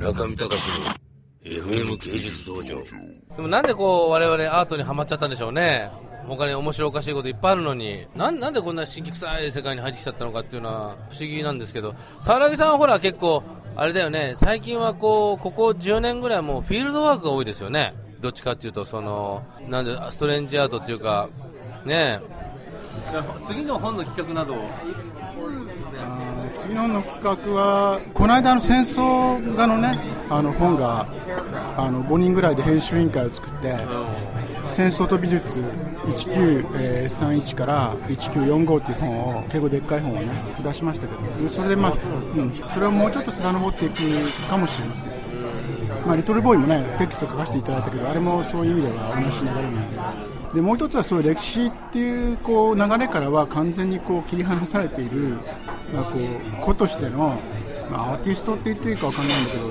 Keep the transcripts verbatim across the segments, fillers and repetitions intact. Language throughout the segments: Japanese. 中見隆の エフエム 芸術道場。でもなんでこう我々アートにハマっちゃったんでしょうね。他に面白おかしいこといっぱいあるのにな ん, なんでこんな神器臭い世界に入ってきちゃったのかっていうのは不思議なんですけど、沢木さんはほら結構あれだよね、最近はこうここじゅうねんぐらいもうフィールドワークが多いですよね。どっちかっていうとそのなんでストレンジアートっていうかね。次の本の企画など次の本の企画はこの間の戦争画のねあの本があのごにんぐらいで編集委員会を作って、うん、戦争と美術いちきゅうさんいちからいちきゅうよんごという本を結構でっかい本をね出しましたけど、それでまあ、うん、それをもうちょっと遡っていくかもしれません。まあ、リトルボーイもねテキスト書かせていただいたけどあれもそういう意味では同じ流れなんで、でもう一つはそういう歴史っていう、 こう流れからは完全にこう切り離されている、まあ、こう子としての、まあ、アーティストって言っていいか分かんないんだけどそ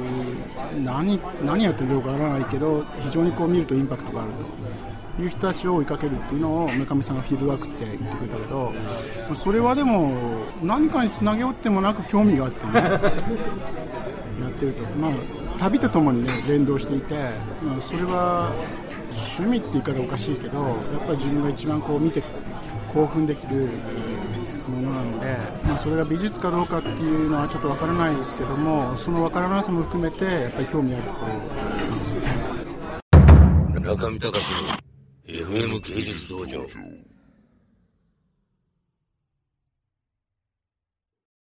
ういう 何, 何やってるのか分からないけど非常にこう見るとインパクトがあるという人たちを追いかけるっていうのを村上さんがフィールドワークって言ってくれたけど、それはでも何かにつなげようってもなく興味があってねやってると、まあ旅とともに、ね、連動していて、まあ、それは趣味って言い方おかしいけどやっぱり自分が一番こう見て興奮できるものなので、まあ、それが美術かどうかっていうのはちょっとわからないですけども、そのわからなさも含めてやっぱり興味あるところなんですよね。中見隆の エフエム 芸術道場。